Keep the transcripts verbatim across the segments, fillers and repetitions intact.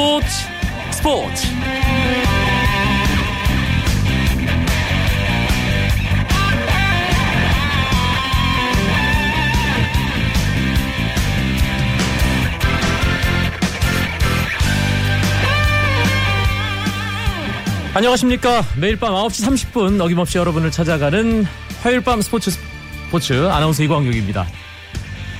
스포츠 스포츠 안녕하십니까. 매일 밤 아홉 시 삼십 분 어김없이 여러분을 찾아가는 화요일 밤 스포츠 스포츠 아나운서 이광용입니다.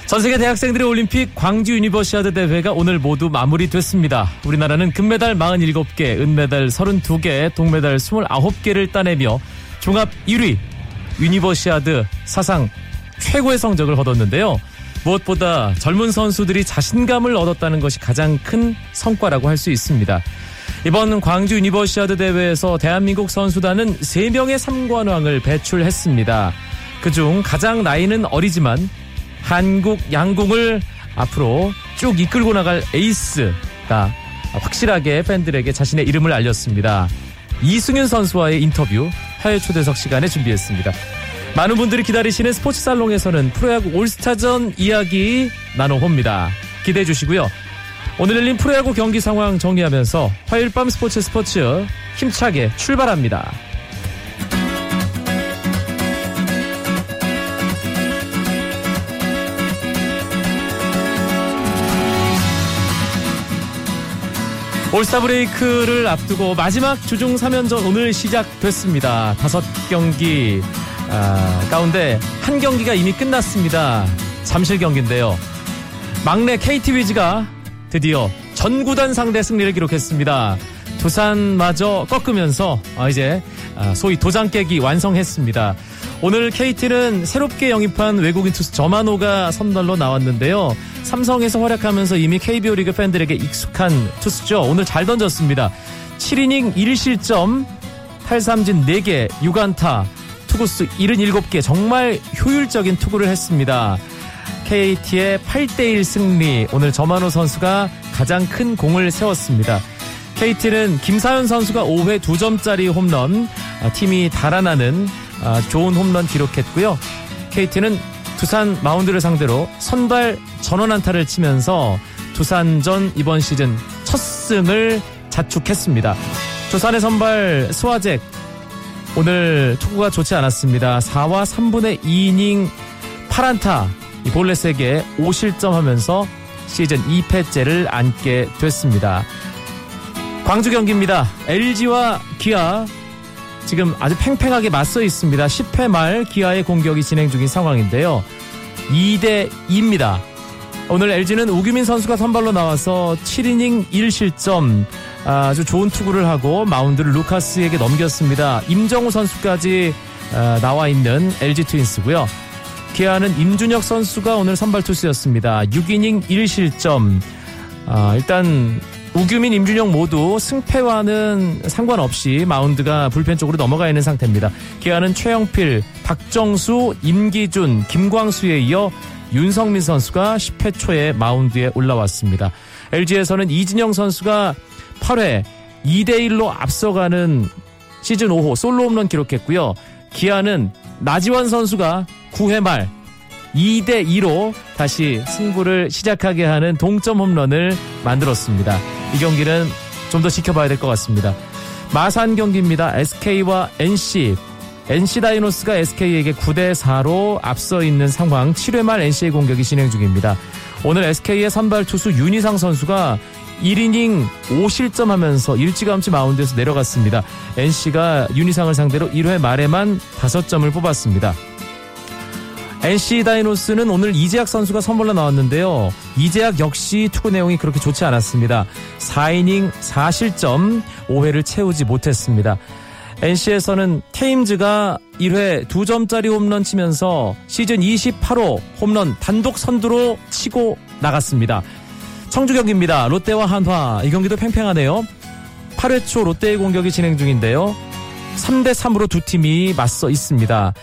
전세계 대학생들의 올림픽 광주 유니버시아드 대회가 오늘 모두 마무리됐습니다. 우리나라는 금메달 사십칠 개, 은메달 삼십이 개, 동메달 이십구 개를 따내며 종합 일 위, 유니버시아드 사상 최고의 성적을 거뒀는데요. 무엇보다 젊은 선수들이 자신감을 얻었다는 것이 가장 큰 성과라고 할 수 있습니다. 이번 광주 유니버시아드 대회에서 대한민국 선수단은 세 명의 삼관왕을 배출했습니다. 그중 가장 나이는 어리지만 한국 양궁을 앞으로 쭉 이끌고 나갈 에이스가 확실하게 팬들에게 자신의 이름을 알렸습니다. 이승윤 선수와의 인터뷰 화요일 초대석 시간에 준비했습니다. 많은 분들이 기다리시는 스포츠 살롱에서는 프로야구 올스타전 이야기 나눠봅니다. 기대해 주시고요. 오늘 열린 프로야구 경기 상황 정리하면서 화요일 밤 스포츠 스포츠 힘차게 출발합니다. 올스타 브레이크를 앞두고 마지막 주중 삼 연전 오늘 시작됐습니다. 다섯 경기 아, 가운데 한 경기가 이미 끝났습니다. 잠실 경기인데요. 막내 케이티 위즈가 드디어 전구단 상대 승리를 기록했습니다. 두산마저 꺾으면서 아, 이제 아, 소위 도장 깨기 완성했습니다. 오늘 케이티는 새롭게 영입한 외국인 투수 저만호가 선발로 나왔는데요. 삼성에서 활약하면서 이미 케이비오 리그 팬들에게 익숙한 투수죠. 오늘 잘 던졌습니다. 칠 이닝 일 실점, 탈삼진 네 개, 육 안타, 투구수 칠십칠 개, 정말 효율적인 투구를 했습니다. 케이티의 팔 대 일 승리, 오늘 저만호 선수가 가장 큰 공을 세웠습니다. 케이티는 김사현 선수가 오 회 두 점짜리 홈런, 팀이 달아나는 아, 좋은 홈런 기록했고요. 케이티는 두산 마운드를 상대로 선발 전원 안타를 치면서 두산전 이번 시즌 첫 승을 자축했습니다. 두산의 선발 스와잭 오늘 투구가 좋지 않았습니다. 사와 삼분의 이 이닝 팔 안타 이 볼넷 세 개 오 실점하면서 시즌 이 패째를 안게 됐습니다. 광주 경기입니다. 엘지와 기아 지금 아주 팽팽하게 맞서 있습니다. 십 회 말 기아의 공격이 진행 중인 상황인데요. 이 대 이입니다. 오늘 엘지는 오규민 선수가 선발로 나와서 칠 이닝 일 실점 아주 좋은 투구를 하고 마운드를 루카스에게 넘겼습니다. 임정우 선수까지 나와 있는 엘지 트윈스고요. 기아는 임준혁 선수가 오늘 선발 투수였습니다. 육 이닝 일 실점 아, 일단 우규민, 임준영 모두 승패와는 상관없이 마운드가 불펜 쪽으로 넘어가 있는 상태입니다. 기아는 최영필, 박정수, 임기준, 김광수에 이어 윤성민 선수가 십 회 초에 마운드에 올라왔습니다. 엘지에서는 이진영 선수가 팔 회 이 대 일로 앞서가는 시즌 오 호 솔로 홈런 기록했고요. 기아는 나지원 선수가 구 회 말 이 대 이로 다시 승부를 시작하게 하는 동점 홈런을 만들었습니다. 이 경기는 좀 더 지켜봐야 될 것 같습니다. 마산 경기입니다. 에스케이와 엔씨. 엔씨 다이노스가 에스케이에게 구 대 사로 앞서 있는 상황. 칠 회 말 엔씨의 공격이 진행 중입니다. 오늘 에스케이의 선발 투수 윤희상 선수가 일 이닝 오 실점하면서 일찌감치 마운드에서 내려갔습니다. 엔씨가 윤희상을 상대로 일 회 말에만 다섯 점을 뽑았습니다. 엔씨 다이노스는 오늘 이재학 선수가 선발로 나왔는데요. 이재학 역시 투구 내용이 그렇게 좋지 않았습니다. 사 이닝 사 실점 오 회를 채우지 못했습니다. 엔씨에서는 테임즈가 일 회 두 점짜리 홈런 치면서 시즌 이십팔 호 홈런 단독 선두로 치고 나갔습니다. 청주 경기입니다. 롯데와 한화 이 경기도 팽팽하네요. 팔 회 초 롯데의 공격이 진행 중인데요. 삼 대 삼으로 두 팀이 맞서 있습니다.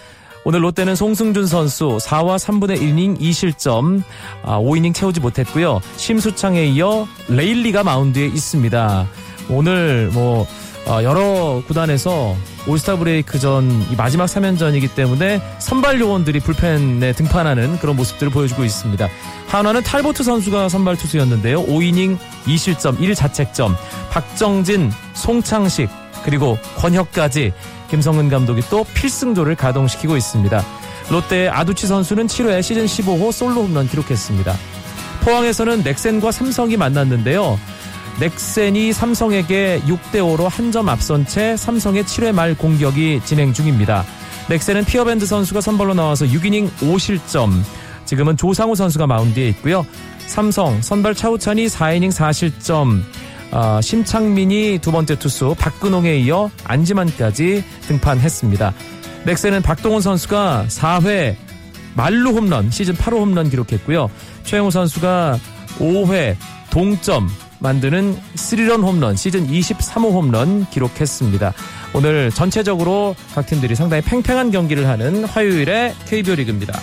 오늘 롯데는 송승준 선수 사와 삼분의 일 이닝 이 실점 아, 오 이닝 채우지 못했고요. 심수창에 이어 레일리가 마운드에 있습니다. 오늘 뭐 어, 여러 구단에서 올스타 브레이크 전 이 마지막 삼 연전이기 때문에 선발 요원들이 불펜에 등판하는 그런 모습들을 보여주고 있습니다. 한화는 탈보트 선수가 선발 투수였는데요. 오 이닝 이 실점 일 자책점, 박정진, 송창식 그리고 권혁까지 김성근 감독이 또 필승조를 가동시키고 있습니다. 롯데의 아두치 선수는 칠 회 시즌 십오 호 솔로 홈런 기록했습니다. 포항에서는 넥센과 삼성이 만났는데요. 넥센이 삼성에게 육 대 오로 한 점 앞선 채 삼성의 칠 회 말 공격이 진행 중입니다. 넥센은 피어밴드 선수가 선발로 나와서 육 이닝 오 실점, 지금은 조상우 선수가 마운드에 있고요. 삼성 선발 차우찬이 사 이닝 사 실점, 어, 심창민이 두 번째 투수, 박근홍에 이어 안지만까지 등판했습니다. 넥센은 박동원 선수가 사 회 말루 홈런, 시즌 팔 호 홈런 기록했고요. 최영호 선수가 오 회 동점 만드는 삼 런 홈런, 시즌 이십삼 호 홈런 기록했습니다. 오늘 전체적으로 각 팀들이 상당히 팽팽한 경기를 하는 화요일의 케이비오 리그입니다.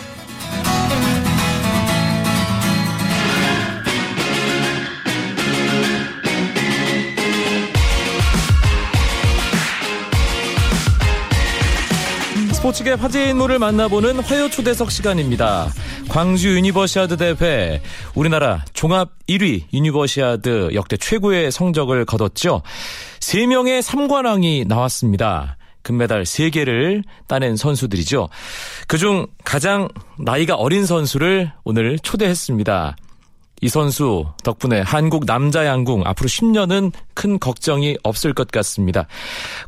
스포츠계 화제 인물을 만나보는 화요 초대석 시간입니다. 광주 유니버시아드 대회, 우리나라 종합 일 위 유니버시아드 역대 최고의 성적을 거뒀죠. 세 명의 삼관왕이 나왔습니다. 금메달 세 개를 따낸 선수들이죠. 그중 가장 나이가 어린 선수를 오늘 초대했습니다. 이 선수 덕분에 한국 남자 양궁 앞으로 십 년은 큰 걱정이 없을 것 같습니다.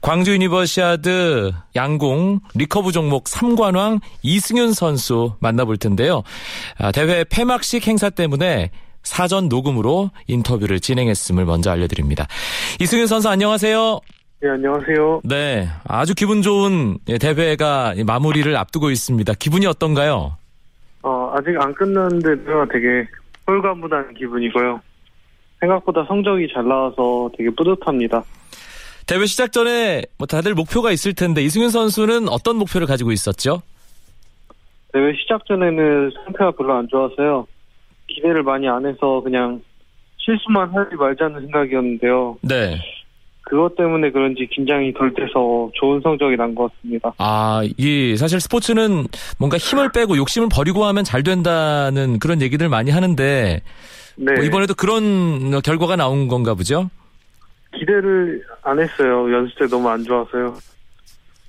광주 유니버시아드 양궁 리커브 종목 삼관왕 이승윤 선수 만나볼 텐데요. 대회 폐막식 행사 때문에 사전 녹음으로 인터뷰를 진행했음을 먼저 알려드립니다. 이승윤 선수 안녕하세요. 네, 안녕하세요. 네, 아주 기분 좋은 대회가 마무리를 앞두고 있습니다. 기분이 어떤가요? 어, 아직 안 끝났는데도 되게 홀가분한 기분이고요. 생각보다 성적이 잘 나와서 되게 뿌듯합니다. 대회 시작 전에 뭐 다들 목표가 있을 텐데 이승윤 선수는 어떤 목표를 가지고 있었죠? 대회 시작 전에는 상태가 별로 안 좋아서요. 기대를 많이 안 해서 그냥 실수만 하지 말자는 생각이었는데요. 네. 그것 때문에 그런지 긴장이 덜 돼서 좋은 성적이 난 것 같습니다. 아, 이 사실 스포츠는 뭔가 힘을 빼고 욕심을 버리고 하면 잘 된다는 그런 얘기들 많이 하는데 네. 뭐 이번에도 그런 결과가 나온 건가 보죠? 기대를 안 했어요. 연습 때 너무 안 좋아서요.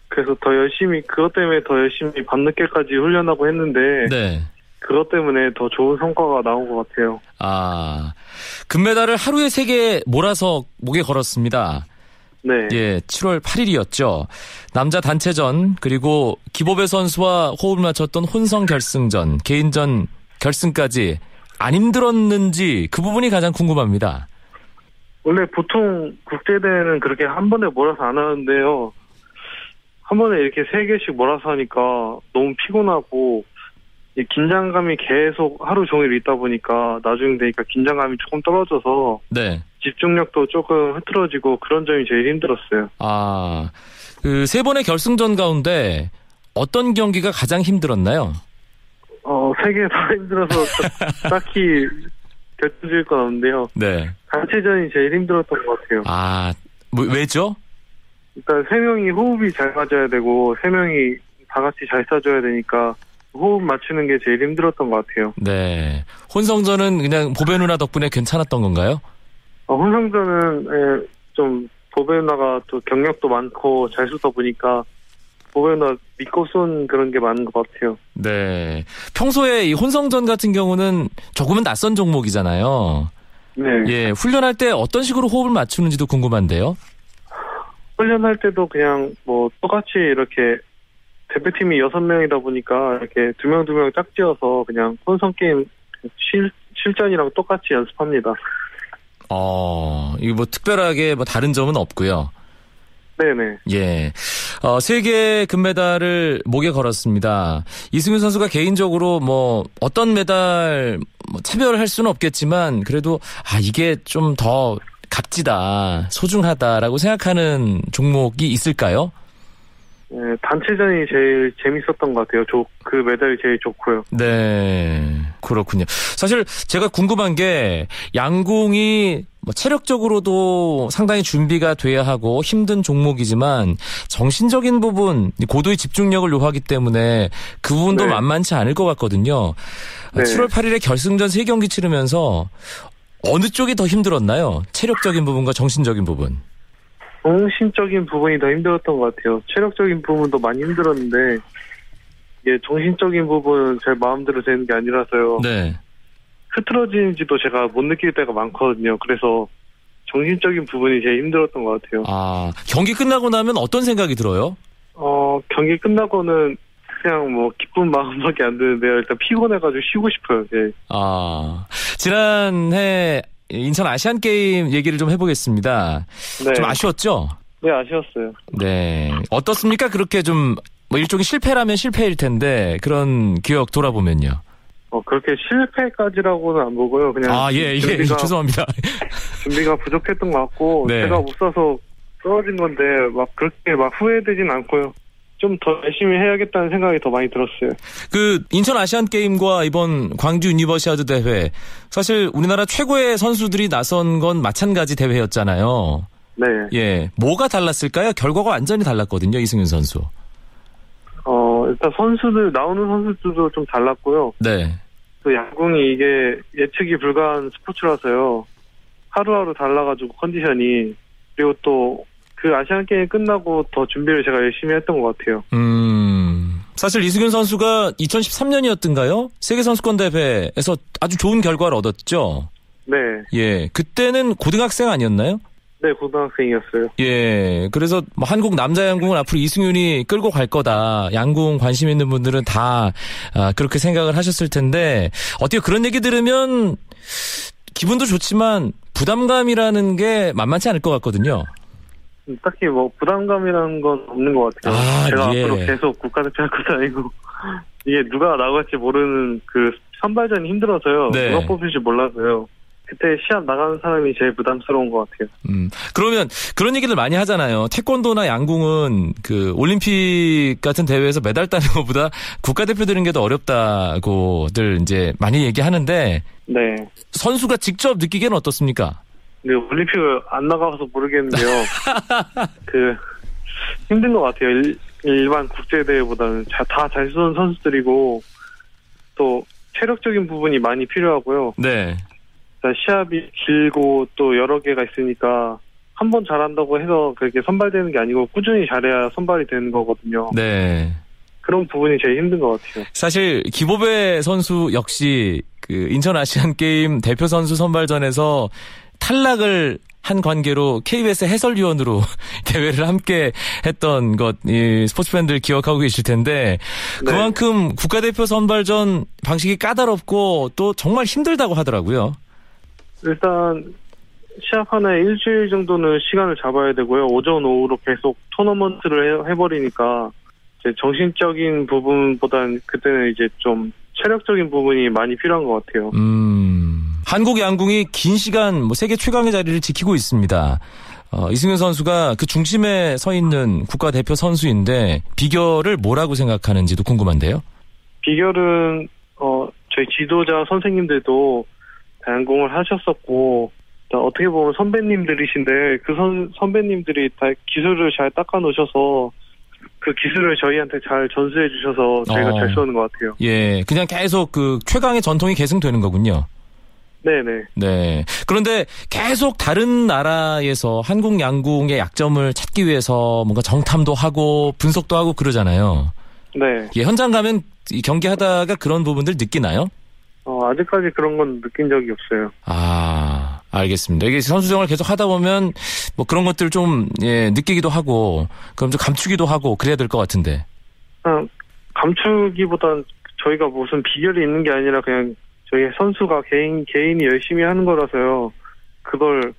그래서 더 열심히, 그것 때문에 더 열심히 밤늦게까지 훈련하고 했는데 네. 그것 때문에 더 좋은 성과가 나온 것 같아요. 아, 금메달을 하루에 세 개 몰아서 목에 걸었습니다. 네. 예, 칠월 팔일이었죠. 남자 단체전, 그리고 기보배 선수와 호흡을 맞췄던 혼성 결승전, 개인전 결승까지 안 힘들었는지 그 부분이 가장 궁금합니다. 원래 보통 국제대회는 그렇게 한 번에 몰아서 안 하는데요. 한 번에 이렇게 세 개씩 몰아서 하니까 너무 피곤하고 긴장감이 계속 하루 종일 있다 보니까 나중에 되니까 긴장감이 조금 떨어져서 네. 집중력도 조금 흐트러지고 그런 점이 제일 힘들었어요. 아, 그 세 번의 결승전 가운데 어떤 경기가 가장 힘들었나요? 어, 세 개 다 힘들어서 딱히 결정질 건 없는데요. 네. 단체전이 제일 힘들었던 것 같아요. 아, 뭐, 왜죠? 일단 세 명이 호흡이 잘 맞아야 되고 세 명이 다 같이 잘 싸줘야 되니까 호흡 맞추는 게 제일 힘들었던 것 같아요. 네. 혼성전은 그냥 보배 누나 덕분에 괜찮았던 건가요? 어, 혼성전은 예, 좀 보배 누나가 또 경력도 많고 잘 쓰다 보니까 보배 누나 믿고 쏜 그런 게 많은 것 같아요. 네. 평소에 이 혼성전 같은 경우는 조금은 낯선 종목이잖아요. 네. 예, 훈련할 때 어떤 식으로 호흡을 맞추는지도 궁금한데요. 훈련할 때도 그냥 뭐 똑같이 이렇게 대표팀이 여섯 명이다 보니까 이렇게 두 명 두 명 짝지어서 그냥 혼성게임 실, 실전이랑 똑같이 연습합니다. 어, 이거 뭐 특별하게 뭐 다른 점은 없고요. 네네. 예. 어, 세 개의 금메달을 목에 걸었습니다. 이승윤 선수가 개인적으로 뭐 어떤 메달 뭐 차별할 수는 없겠지만 그래도 아, 이게 좀 더 값지다, 소중하다라고 생각하는 종목이 있을까요? 네, 단체전이 제일 재밌었던 것 같아요. 저, 그 메달이 제일 좋고요. 네, 그렇군요. 사실 제가 궁금한 게 양궁이 뭐 체력적으로도 상당히 준비가 돼야 하고 힘든 종목이지만 정신적인 부분, 고도의 집중력을 요하기 때문에 그 부분도 네. 만만치 않을 것 같거든요. 네. 칠월 팔일에 결승전 세 경기 치르면서 어느 쪽이 더 힘들었나요? 체력적인 부분과 정신적인 부분. 정신적인 부분이 더 힘들었던 것 같아요. 체력적인 부분도 많이 힘들었는데 이게 정신적인 부분은 제 마음대로 되는 게 아니라서요. 네. 흐트러지는지도 제가 못 느낄 때가 많거든요. 그래서 정신적인 부분이 제일 힘들었던 것 같아요. 아, 경기 끝나고 나면 어떤 생각이 들어요? 어, 경기 끝나고는 그냥 뭐 기쁜 마음밖에 안 드는데요. 일단 피곤해가지고 쉬고 싶어요. 네. 아, 지난해 인천 아시안게임 얘기를 좀 해보겠습니다. 네. 좀 아쉬웠죠? 네, 아쉬웠어요. 네. 어떻습니까? 그렇게 좀 뭐 일종의 실패라면 실패일 텐데 그런 기억 돌아보면요. 어, 그렇게 실패까지라고는 안 보고요. 그냥 아, 예, 예, 준비가, 예, 죄송합니다. 준비가 부족했던 것 같고 네. 제가 없어서 떨어진 건데 막 그렇게 막 후회되진 않고요. 좀 더 열심히 해야겠다는 생각이 더 많이 들었어요. 그 인천 아시안게임과 이번 광주 유니버시아드 대회, 사실 우리나라 최고의 선수들이 나선 건 마찬가지 대회였잖아요. 네. 예, 뭐가 달랐을까요? 결과가 완전히 달랐거든요, 이승윤 선수. 어, 일단 선수들, 나오는 선수들도 좀 달랐고요. 네. 또 양궁이 이게 예측이 불가한 스포츠라서요. 하루하루 달라가지고 컨디션이, 그리고 또 그 아시안게임 끝나고 더 준비를 제가 열심히 했던 것 같아요. 음, 사실 이승윤 선수가 이천십삼 년이었던가요? 세계선수권대회에서 아주 좋은 결과를 얻었죠? 네. 예, 그때는 고등학생 아니었나요? 네, 고등학생이었어요. 예, 그래서 뭐 한국 남자 양궁은 앞으로 이승윤이 끌고 갈 거다. 양궁 관심 있는 분들은 다 아, 그렇게 생각을 하셨을 텐데 어떻게 그런 얘기 들으면 기분도 좋지만 부담감이라는 게 만만치 않을 것 같거든요. 딱히 뭐 부담감이라는 건 없는 것 같아요. 아, 제가 예. 앞으로 계속 국가대표할 것도 아니고 이게 누가 나갈지 모르는 그 선발전이 힘들어서요. 네. 누가 뽑힐지 몰라서요. 그때 시합 나가는 사람이 제일 부담스러운 것 같아요. 음, 그러면 그런 얘기를 많이 하잖아요. 태권도나 양궁은 그 올림픽 같은 대회에서 메달 따는 것보다 국가대표 되는 게 더 어렵다고들 이제 많이 얘기하는데 네. 선수가 직접 느끼기에는 어떻습니까? 네, 올림픽을 안 나가서 모르겠는데요. 그, 힘든 것 같아요. 일, 일반 국제대회보다는 자, 다 잘 쏘는 선수들이고, 또, 체력적인 부분이 많이 필요하고요. 네. 시합이 길고 또 여러 개가 있으니까, 한 번 잘한다고 해서 그렇게 선발되는 게 아니고, 꾸준히 잘해야 선발이 되는 거거든요. 네. 그런 부분이 제일 힘든 것 같아요. 사실, 기보배 선수 역시, 그, 인천 아시안게임 대표 선수 선발전에서, 탈락을 한 관계로 케이비에스 해설위원으로 대회를 함께 했던 것, 이 스포츠 팬들 기억하고 계실 텐데 네. 그만큼 국가대표 선발전 방식이 까다롭고 또 정말 힘들다고 하더라고요. 일단 시합 하나에 일주일 정도는 시간을 잡아야 되고요. 오전 오후로 계속 토너먼트를 해버리니까 이제 정신적인 부분보다는 그때는 이제 좀 체력적인 부분이 많이 필요한 것 같아요. 음. 한국 양궁이 긴 시간 뭐 세계 최강의 자리를 지키고 있습니다. 어, 이승윤 선수가 그 중심에 서 있는 국가대표 선수인데 비결을 뭐라고 생각하는지도 궁금한데요. 비결은 어, 저희 지도자 선생님들도 양궁을 하셨었고 어떻게 보면 선배님들이신데 그 선, 선배님들이 다 기술을 잘 닦아놓으셔서 그 기술을 저희한테 잘 전수해 주셔서 저희가 어, 잘 쏘는 것 같아요. 예, 그냥 계속 그 최강의 전통이 계승되는 거군요. 네네. 네. 그런데 계속 다른 나라에서 한국 양궁의 약점을 찾기 위해서 뭔가 정탐도 하고 분석도 하고 그러잖아요. 네. 예, 현장 가면 경기하다가 그런 부분들 느끼나요? 어, 아직까지 그런 건 느낀 적이 없어요. 아, 알겠습니다. 이게 선수생활을 계속 하다 보면 뭐 그런 것들 좀, 예, 느끼기도 하고, 그럼 좀 감추기도 하고 그래야 될 것 같은데. 그냥 감추기보단 저희가 무슨 비결이 있는 게 아니라 그냥 저희 선수가 개인, 개인이 열심히 하는 거라서요. 그걸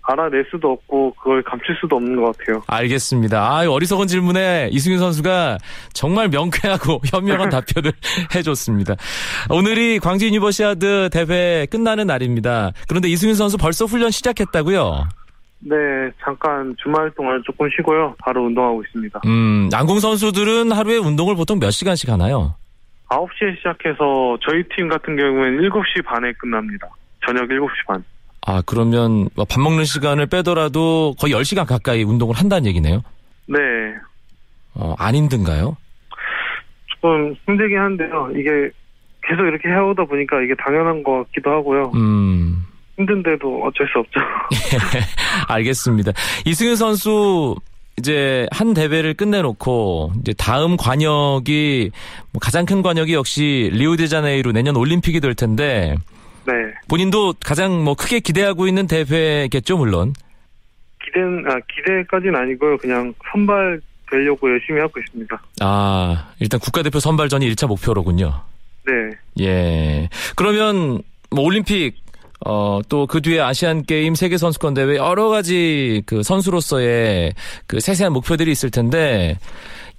알아낼 수도 없고 그걸 감출 수도 없는 것 같아요. 알겠습니다. 아, 어리석은 질문에 이승윤 선수가 정말 명쾌하고 현명한 답변을 해줬습니다. 오늘이 광주 유니버시아드 대회 끝나는 날입니다. 그런데 이승윤 선수 벌써 훈련 시작했다고요? 네, 잠깐 주말 동안 조금 쉬고요. 바로 운동하고 있습니다. 음, 양궁 선수들은 하루에 운동을 보통 몇 시간씩 하나요? 아홉 시에 시작해서 저희 팀 같은 경우에는 일곱 시 반에 끝납니다. 저녁 일곱 시 반. 아, 그러면 밥 먹는 시간을 빼더라도 거의 열 시간 가까이 운동을 한다는 얘기네요? 네. 어, 안 힘든가요? 조금 힘들긴 한데요. 이게 계속 이렇게 해오다 보니까 이게 당연한 것 같기도 하고요. 음. 힘든데도 어쩔 수 없죠. 알겠습니다. 이승윤 선수 이제 한 대회를 끝내놓고 이제 다음 관역이 뭐 가장 큰 관역이 역시 리오데자네이루 내년 올림픽이 될 텐데. 네. 본인도 가장 뭐 크게 기대하고 있는 대회겠죠, 물론. 기대는 아 기대까지는 아니고요. 그냥 선발 되려고 열심히 하고 있습니다. 아, 일단 국가대표 선발전이 일 차 목표로군요. 네. 예. 그러면 뭐 올림픽 어, 또 그 뒤에 아시안게임, 세계선수권대회 여러 가지 그 선수로서의 그 세세한 목표들이 있을 텐데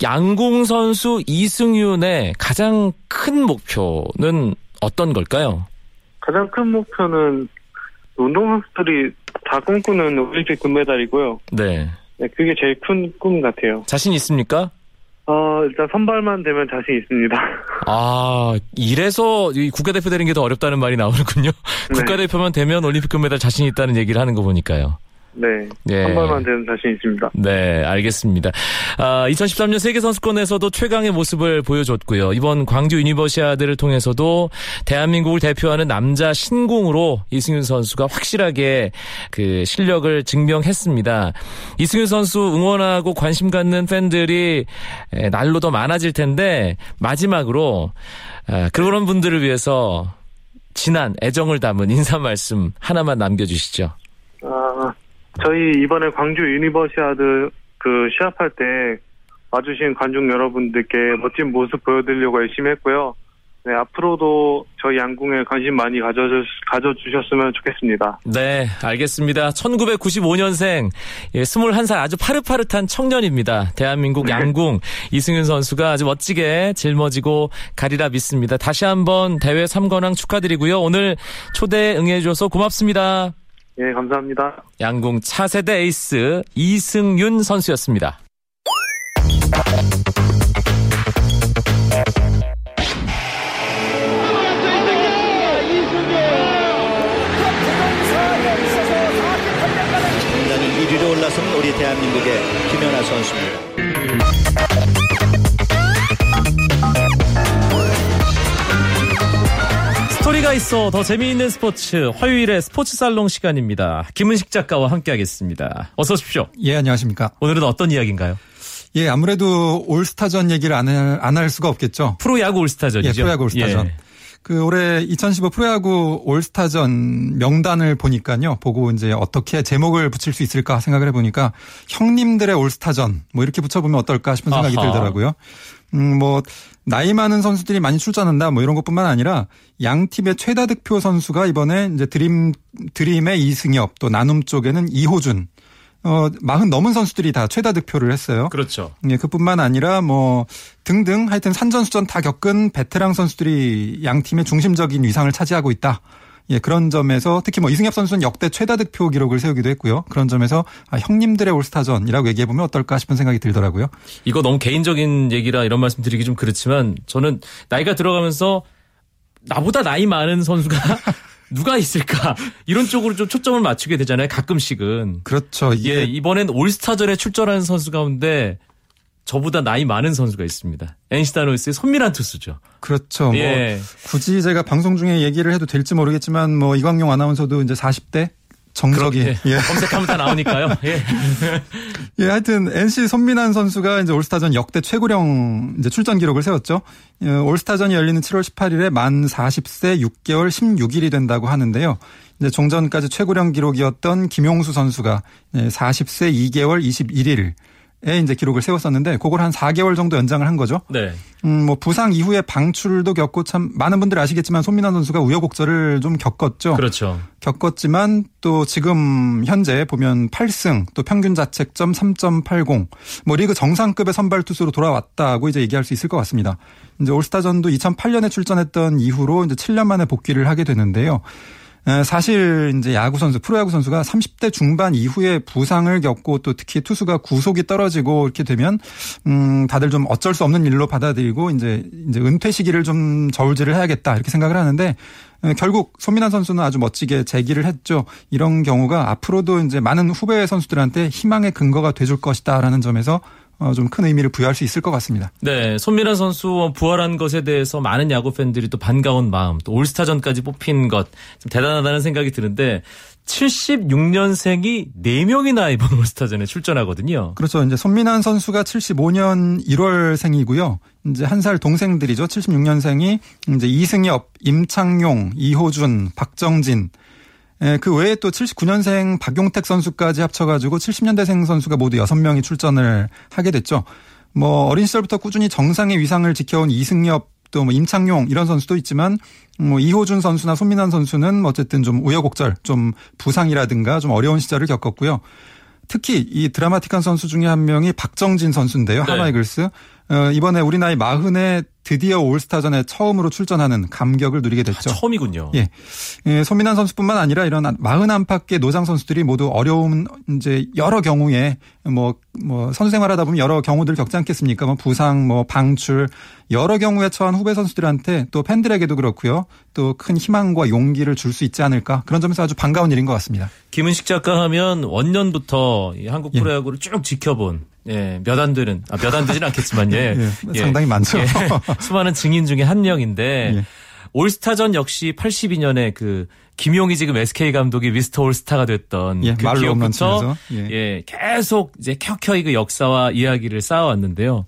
양궁 선수 이승윤의 가장 큰 목표는 어떤 걸까요? 가장 큰 목표는 운동선수들이 다 꿈꾸는 올림픽 금메달이고요. 네. 네, 그게 제일 큰 꿈 같아요. 자신 있습니까? 어, 일단 선발만 되면 자신 있습니다. 아, 이래서 이 국가대표 되는 게 더 어렵다는 말이 나오는군요. 네. 국가대표만 되면 올림픽 금메달 자신 있다는 얘기를 하는 거 보니까요. 네, 예. 선발만 되면 자신 있습니다. 네, 알겠습니다. 아, 이천십삼 년 세계선수권에서도 최강의 모습을 보여줬고요. 이번 광주 유니버시아드를 통해서도 대한민국을 대표하는 남자 신궁으로 이승윤 선수가 확실하게 그 실력을 증명했습니다. 이승윤 선수 응원하고 관심 갖는 팬들이 날로 더 많아질 텐데 마지막으로 아, 그런 분들을 위해서 진한 애정을 담은 인사 말씀 하나만 남겨주시죠. 아, 저희 이번에 광주 유니버시아드 그 시합할 때 와주신 관중 여러분들께 멋진 모습 보여드리려고 열심히 했고요. 네, 앞으로도 저희 양궁에 관심 많이 가져주, 가져주셨으면 좋겠습니다. 네, 알겠습니다. 천구백구십오 년생, 예, 스물한 살 아주 파릇파릇한 청년입니다. 대한민국 양궁 이승윤 선수가 아주 멋지게 짊어지고 가리라 믿습니다. 다시 한번 대회 삼 관왕 축하드리고요. 오늘 초대 응해주셔서 고맙습니다. 예, 감사합니다. 양궁 차세대 에이스 이승윤 선수였습니다. 당장이 일 위로 올라선 우리 대한민국의 김연아 선수입니다. 스토리가 있어 더 재미있는 스포츠 화요일의 스포츠 살롱 시간입니다. 김은식 작가와 함께하겠습니다. 어서 오십시오. 예, 안녕하십니까. 오늘은 어떤 이야기인가요? 예, 아무래도 올스타전 얘기를 안 안 할 수가 없겠죠. 프로야구 올스타전이죠. 예, 프로야구 올스타전. 예. 그 올해 이천십오 프로야구 올스타전 명단을 보니까요. 보고 이제 어떻게 제목을 붙일 수 있을까 생각을 해보니까 형님들의 올스타전 뭐 이렇게 붙여보면 어떨까 싶은 생각이 아하. 들더라고요. 음, 뭐 나이 많은 선수들이 많이 출전한다 뭐 이런 것뿐만 아니라 양 팀의 최다 득표 선수가 이번에 이제 드림 드림의 이승엽 또 나눔 쪽에는 이호준 어 마흔 넘은 선수들이 다 최다 득표를 했어요. 그렇죠. 예, 그뿐만 아니라 뭐 등등 하여튼 산전수전 다 겪은 베테랑 선수들이 양 팀의 중심적인 위상을 차지하고 있다. 예, 그런 점에서 특히 뭐 이승엽 선수는 역대 최다 득표 기록을 세우기도 했고요. 그런 점에서 아, 형님들의 올스타전이라고 얘기해보면 어떨까 싶은 생각이 들더라고요. 이거 너무 개인적인 얘기라 이런 말씀 드리기 좀 그렇지만 저는 나이가 들어가면서 나보다 나이 많은 선수가 누가 있을까 이런 쪽으로 좀 초점을 맞추게 되잖아요. 가끔씩은. 그렇죠. 예, 예, 이번엔 올스타전에 출전하는 선수 가운데 저보다 나이 많은 선수가 있습니다. 엔시다노이스의 손민환 투수죠. 그렇죠. 예. 뭐 굳이 제가 방송 중에 얘기를 해도 될지 모르겠지만 뭐 이광용 아나운서도 이제 사십 대 정석이 예. 예. 검색하면 다 나오니까요. 예. 예, 하여튼 엔씨 손민환 선수가 이제 올스타전 역대 최고령 이제 출전 기록을 세웠죠. 예, 올스타전이 열리는 칠월 십팔일에 만 마흔 세 육 개월 십육 일이 된다고 하는데요. 이제 종전까지 최고령 기록이었던 김용수 선수가 예, 마흔 세 이 개월 이십일 일 에 이제 기록을 세웠었는데 그걸 한 사 개월 정도 연장을 한 거죠. 네. 음, 뭐 부상 이후에 방출도 겪고 참 많은 분들이 아시겠지만 손민환 선수가 우여곡절을 좀 겪었죠. 그렇죠. 겪었지만 또 지금 현재 보면 팔 승 또 평균 자책점 삼 점 팔공 뭐 리그 정상급의 선발 투수로 돌아왔다고 이제 얘기할 수 있을 것 같습니다. 이제 올스타전도 이천팔 년에 출전했던 이후로 이제 칠 년 만에 복귀를 하게 되는데요. 사실 이제 야구 선수, 프로야구 선수가 삼십 대 중반 이후에 부상을 겪고 또 특히 투수가 구속이 떨어지고 이렇게 되면 음 다들 좀 어쩔 수 없는 일로 받아들이고 이제 이제 은퇴 시기를 좀 저울질을 해야겠다 이렇게 생각을 하는데 결국 손민환 선수는 아주 멋지게 재기를 했죠. 이런 경우가 앞으로도 이제 많은 후배 선수들한테 희망의 근거가 돼줄 것이다라는 점에서 좀 큰 의미를 부여할 수 있을 것 같습니다. 네, 손민환 선수 부활한 것에 대해서 많은 야구 팬들이 또 반가운 마음, 또 올스타전까지 뽑힌 것 좀 대단하다는 생각이 드는데 칠십육 년생이 네 명이나 이번 올스타전에 출전하거든요. 그렇죠. 이제 손민환 선수가 칠십오 년 일월생이고요. 이제 한 살 동생들이죠. 칠십육 년생이 이제 이승엽, 임창용, 이호준, 박정진. 그 외에 또 칠십구 년생 박용택 선수까지 합쳐가지고 칠십 년대생 선수가 모두 여섯 명이 출전을 하게 됐죠. 뭐 어린 시절부터 꾸준히 정상의 위상을 지켜온 이승엽 또 뭐 임창용 이런 선수도 있지만 뭐 이호준 선수나 손민환 선수는 어쨌든 좀 우여곡절, 좀 부상이라든가 좀 어려운 시절을 겪었고요. 특히 이 드라마틱한 선수 중에 한 명이 박정진 선수인데요. 네. 하나이글스. 어, 이번에 우리 나이 마흔에 드디어 올스타전에 처음으로 출전하는 감격을 누리게 됐죠. 아, 처음이군요. 예. 예, 손민환 선수뿐만 아니라 이런 마흔 안팎의 노장 선수들이 모두 어려운 이제 여러 경우에 뭐, 뭐 선수 생활하다 보면 여러 경우들 겪지 않겠습니까? 뭐 부상, 뭐 방출 여러 경우에 처한 후배 선수들한테 또 팬들에게도 그렇고요. 또 큰 희망과 용기를 줄 수 있지 않을까 그런 점에서 아주 반가운 일인 것 같습니다. 김은식 작가 하면 원년부터 한국 프로야구를 예. 쭉 지켜본. 예, 몇 안 되는, 아, 몇 안 되진 않겠지만, 예. 예, 상당히 예, 많죠. 예, 수많은 증인 중에 한 명인데, 예. 올스타전 역시 팔십이 년에 그, 김용희 지금 에스케이 감독이 미스터 올스타가 됐던 예, 그 기억부터, 예. 예, 계속 이제 켜켜이 그 역사와 이야기를 쌓아왔는데요.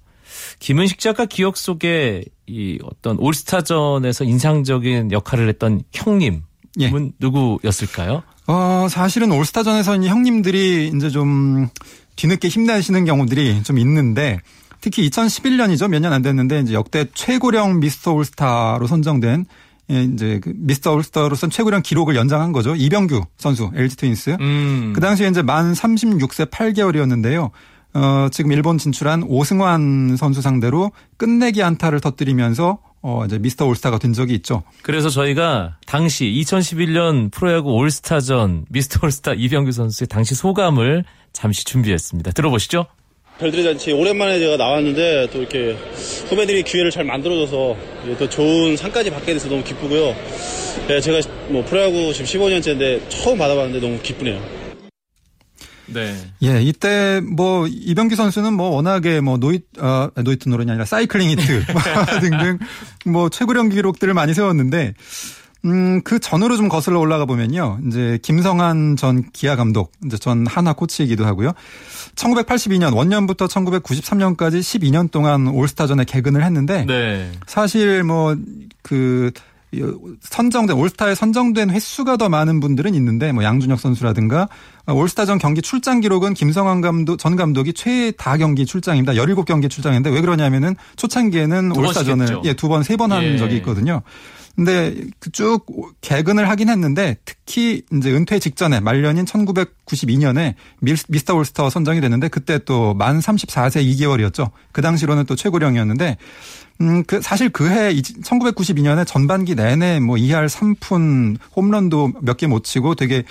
김은식 작가 기억 속에 이 어떤 올스타전에서 인상적인 역할을 했던 형님은 예. 누구였을까요? 어, 사실은 올스타전에서는 형님들이 이제 좀, 뒤늦게 힘내시는 경우들이 좀 있는데 특히 이천십일 년이죠. 몇 년 안 됐는데 이제 역대 최고령 미스터 올스타로 선정된 이제 미스터 올스타로선 최고령 기록을 연장한 거죠. 이병규 선수 엘지 트윈스. 음. 그 당시에 이제 만 삼십육 세 팔 개월이었는데요. 어, 지금 일본 진출한 오승환 선수 상대로 끝내기 안타를 터뜨리면서 어, 이제 미스터 올스타가 된 적이 있죠. 그래서 저희가 당시 이천십일 년 프로야구 올스타전 미스터 올스타 이병규 선수의 당시 소감을 잠시 준비했습니다. 들어보시죠. 별들의 잔치 오랜만에 제가 나왔는데 또 이렇게 후배들이 기회를 잘 만들어줘서 또 좋은 상까지 받게 돼서 너무 기쁘고요. 네, 제가 뭐 프로야구 지금 십오 년째인데 처음 받아봤는데 너무 기쁘네요. 네. 예, 이때 뭐 이병규 선수는 뭐 워낙에 뭐 노이 아, 노이트 노런이 아니라 사이클링 히트 등등 뭐 최고령 기록들을 많이 세웠는데 음, 그 전으로 좀 거슬러 올라가 보면요. 이제 김성한 전 기아 감독, 이제 전 한화 코치이기도 하고요. 천구백팔십이 년 원년부터 천구백구십삼 년까지 십이 년 동안 올스타전에 개근을 했는데 네. 사실 뭐 그 선정된 올스타에 선정된 횟수가 더 많은 분들은 있는데 뭐 양준혁 선수라든가 올스타전 경기 출장 기록은 김성환 감독 전 감독이 최다 경기 출장입니다. 열일곱 경기 출장인데 왜 그러냐면은 초창기에는 올스타전을 예, 두 번, 세 번 한 예. 적이 있거든요. 근데 쭉 개근을 하긴 했는데 특히 이제 은퇴 직전에 말년인 천구백구십이 년에 미스터 올스타 선정이 됐는데 그때 또 만 삼십사 세 이 개월이었죠. 그 당시로는 또 최고령이었는데 음, 그 사실 그해 천구백구십이 년에 전반기 내내 뭐 이 할 삼 푼 홈런도 몇 개 못 치고 되게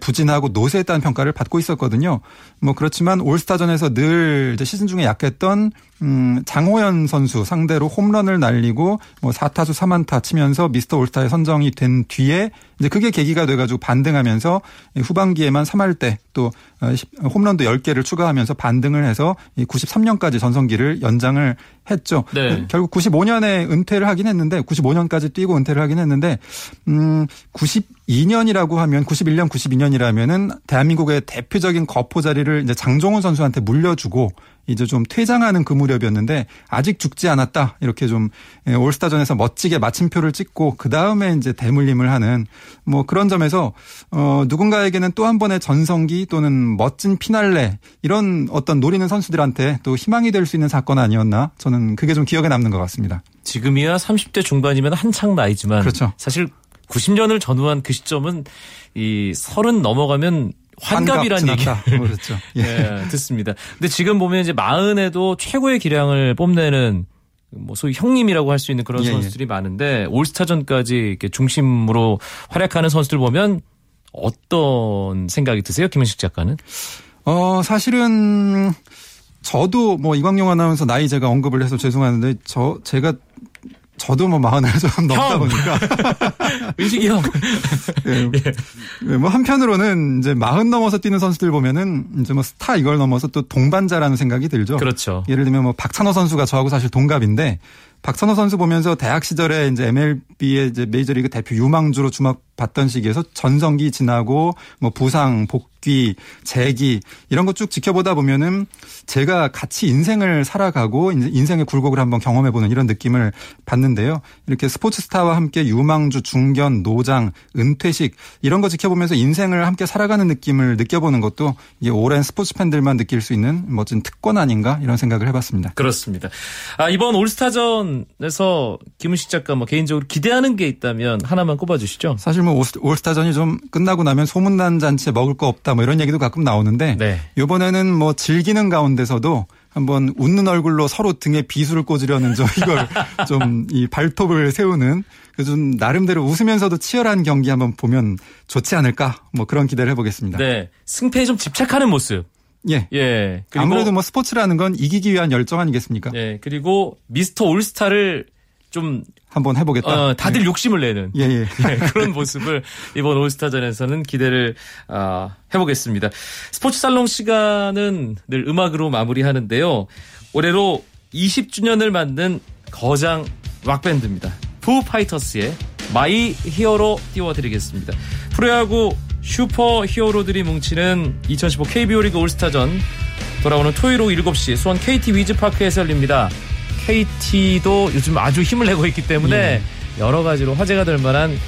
부진하고 노쇠했다는 평가를 받고 있었거든요. 뭐 그렇지만 올스타전에서 늘 이제 시즌 중에 약했던 음, 장호연 선수 상대로 홈런을 날리고 뭐 사 타수 삼 안타 치면서 미스터 올스타에 선정이 된 뒤에 이제 그게 계기가 돼가지고 반등하면서 후반기에만 삼 할대 또 홈런도 열 개를 추가하면서 반등을 해서 구십삼 년까지 전성기를 연장을 했죠. 네. 결국 구십오 년에 은퇴를 하긴 했는데 구십오 년까지 뛰고 은퇴를 하긴 했는데 음, 구십이 년이라고 하면 구십일 년 구십이 년이라면은 대한민국의 대표적인 거포 자리를 이제 장종훈 선수한테 물려주고 이제 좀 퇴장하는 그 무렵이었는데 아직 죽지 않았다 이렇게 좀 올스타전에서 멋지게 마침표를 찍고 그 다음에 이제 대물림을 하는 뭐 그런 점에서 어 누군가에게는 또 한 번의 전성기 또는 멋진 피날레 이런 어떤 노리는 선수들한테 또 희망이 될 수 있는 사건 아니었나 저는 그게 좀 기억에 남는 것 같습니다. 지금이야 삼십 대 중반이면 한창 나이지만 그렇죠. 사실 구십 년을 전후한 그 시점은 이 서른 넘어가면 환갑이란 얘기 그렇죠. 예. 예, 듣습니다. 근데 지금 보면 이제 마흔에도 최고의 기량을 뽐내는 뭐 소위 형님이라고 할 수 있는 그런 예, 선수들이 예. 많은데 올스타전까지 이렇게 중심으로 활약하는 선수들 보면 어떤 생각이 드세요, 김현식 작가는? 어 사실은 저도 뭐 이광용 아나운서 나이 제가 언급을 해서 죄송한데 저 제가 저도 뭐 마흔을 좀 넘다 보니까 의식이 형. 네, 예. 뭐 한편으로는 이제 마흔 넘어서 뛰는 선수들 보면은 이제 뭐 스타 이걸 넘어서 또 동반자라는 생각이 들죠. 그렇죠. 예를 들면 뭐 박찬호 선수가 저하고 사실 동갑인데 박찬호 선수 보면서 대학 시절에 이제 엠엘비의 이제 메이저리그 대표 유망주로 주목받던 시기에서 전성기 지나고 뭐 부상, 복귀, 재기 이런 거 쭉 지켜보다 보면은 제가 같이 인생을 살아가고 인생의 굴곡을 한번 경험해보는 이런 느낌을 받는데요. 이렇게 스포츠 스타와 함께 유망주, 중견, 노장, 은퇴식 이런 거 지켜보면서 인생을 함께 살아가는 느낌을 느껴보는 것도 이게 오랜 스포츠 팬들만 느낄 수 있는 멋진 특권 아닌가 이런 생각을 해봤습니다. 그렇습니다. 아, 이번 올스타전 에서 김은식 작가 뭐 개인적으로 기대하는 게 있다면 하나만 꼽아주시죠. 사실 뭐 올스타전이 좀 끝나고 나면 소문난 잔치에 먹을 거 없다 뭐 이런 얘기도 가끔 나오는데 네. 이번에는 뭐 즐기는 가운데서도 한번 웃는 얼굴로 서로 등에 비수를 꽂으려는 저 이걸 좀 이 발톱을 세우는 좀 나름대로 웃으면서도 치열한 경기 한번 보면 좋지 않을까 뭐 그런 기대를 해보겠습니다. 네, 승패에 좀 집착하는 모습. 예. 예. 그리고 아무래도 뭐 스포츠라는 건 이기기 위한 열정 아니겠습니까? 예. 그리고 미스터 올스타를 좀 한번 해보겠다. 어, 다들 예. 욕심을 내는 예, 예. 예, 그런 모습을 이번 올스타전에서는 기대를 어, 해보겠습니다. 스포츠 살롱 시간은 늘 음악으로 마무리하는데요. 올해로 이십 주년을 만든 거장 락밴드입니다. 푸 파이터스의 마이 히어로 띄워드리겠습니다. 프로야구 슈퍼 히어로들이 뭉치는 이천십오 케이비오 리그 올스타전 돌아오는 토요일 오후 일곱 시 수원 케이티 위즈파크에서 열립니다. 케이티도 요즘 아주 힘을 내고 있기 때문에 예. 여러 가지로 화제가 될 만한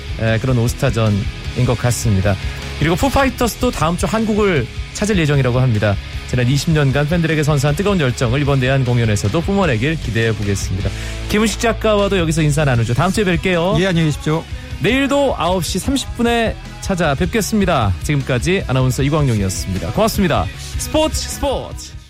그런 올스타전인 것 같습니다. 그리고 푸파이터스도 다음 주 한국을 찾을 예정이라고 합니다. 지난 이십 년간 팬들에게 선사한 뜨거운 열정을 이번 내한 공연에서도 뿜어내길 기대해 보겠습니다. 김은식 작가와도 여기서 인사 나누죠. 다음 주에 뵐게요. 예, 안녕히 계십시오. 내일도 아홉 시 삼십 분에 찾아뵙겠습니다. 지금까지 아나운서 이광용이었습니다. 고맙습니다. 스포츠 스포츠.